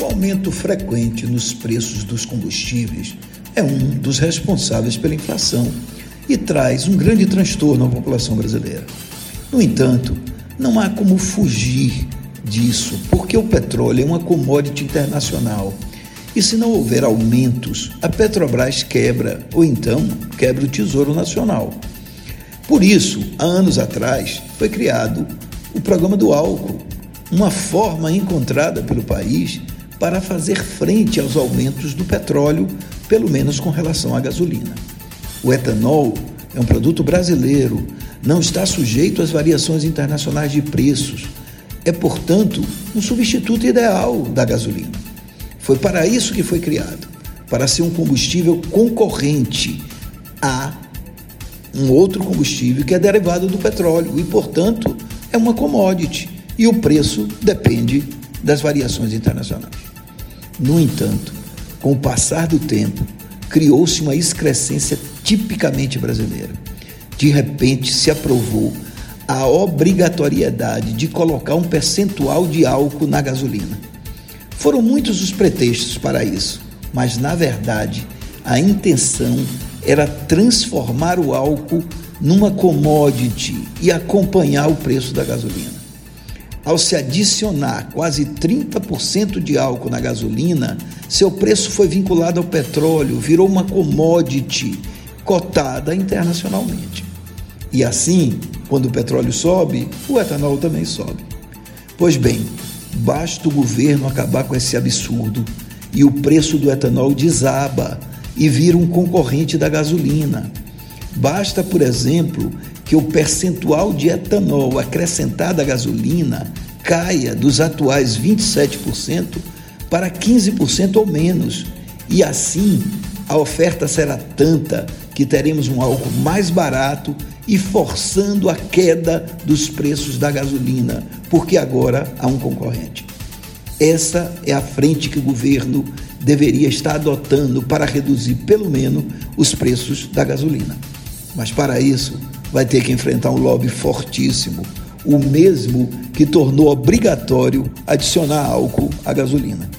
O aumento frequente nos preços dos combustíveis é um dos responsáveis pela inflação e traz um grande transtorno à população brasileira. No entanto, não há como fugir disso, porque o petróleo é uma commodity internacional e, se não houver aumentos, a Petrobras quebra, ou então quebra o Tesouro Nacional. Por isso, há anos atrás, foi criado o programa do álcool, uma forma encontrada pelo país para fazer frente aos aumentos do petróleo, pelo menos com relação à gasolina. O etanol é um produto brasileiro, não está sujeito às variações internacionais de preços. É, portanto, um substituto ideal da gasolina. Foi para isso que foi criado, para ser um combustível concorrente a um outro combustível que é derivado do petróleo e, portanto, é uma commodity e o preço depende das variações internacionais. No entanto, com o passar do tempo, criou-se uma excrescência tipicamente brasileira. De repente, se aprovou a obrigatoriedade de colocar um percentual de álcool na gasolina. Foram muitos os pretextos para isso, mas, na verdade, a intenção era transformar o álcool numa commodity e acompanhar o preço da gasolina. Ao se adicionar quase 30% de álcool na gasolina, seu preço foi vinculado ao petróleo, virou uma commodity cotada internacionalmente. E assim, quando o petróleo sobe, o etanol também sobe. Pois bem, basta o governo acabar com esse absurdo e o preço do etanol desaba e vira um concorrente da gasolina. Basta, por exemplo, que o percentual de etanol acrescentado à gasolina caia dos atuais 27% para 15% ou menos. E assim, a oferta será tanta que teremos um álcool mais barato e forçando a queda dos preços da gasolina, porque agora há um concorrente. Essa é a frente que o governo deveria estar adotando para reduzir, pelo menos, os preços da gasolina. Mas para isso, vai ter que enfrentar um lobby fortíssimo, o mesmo que tornou obrigatório adicionar álcool à gasolina.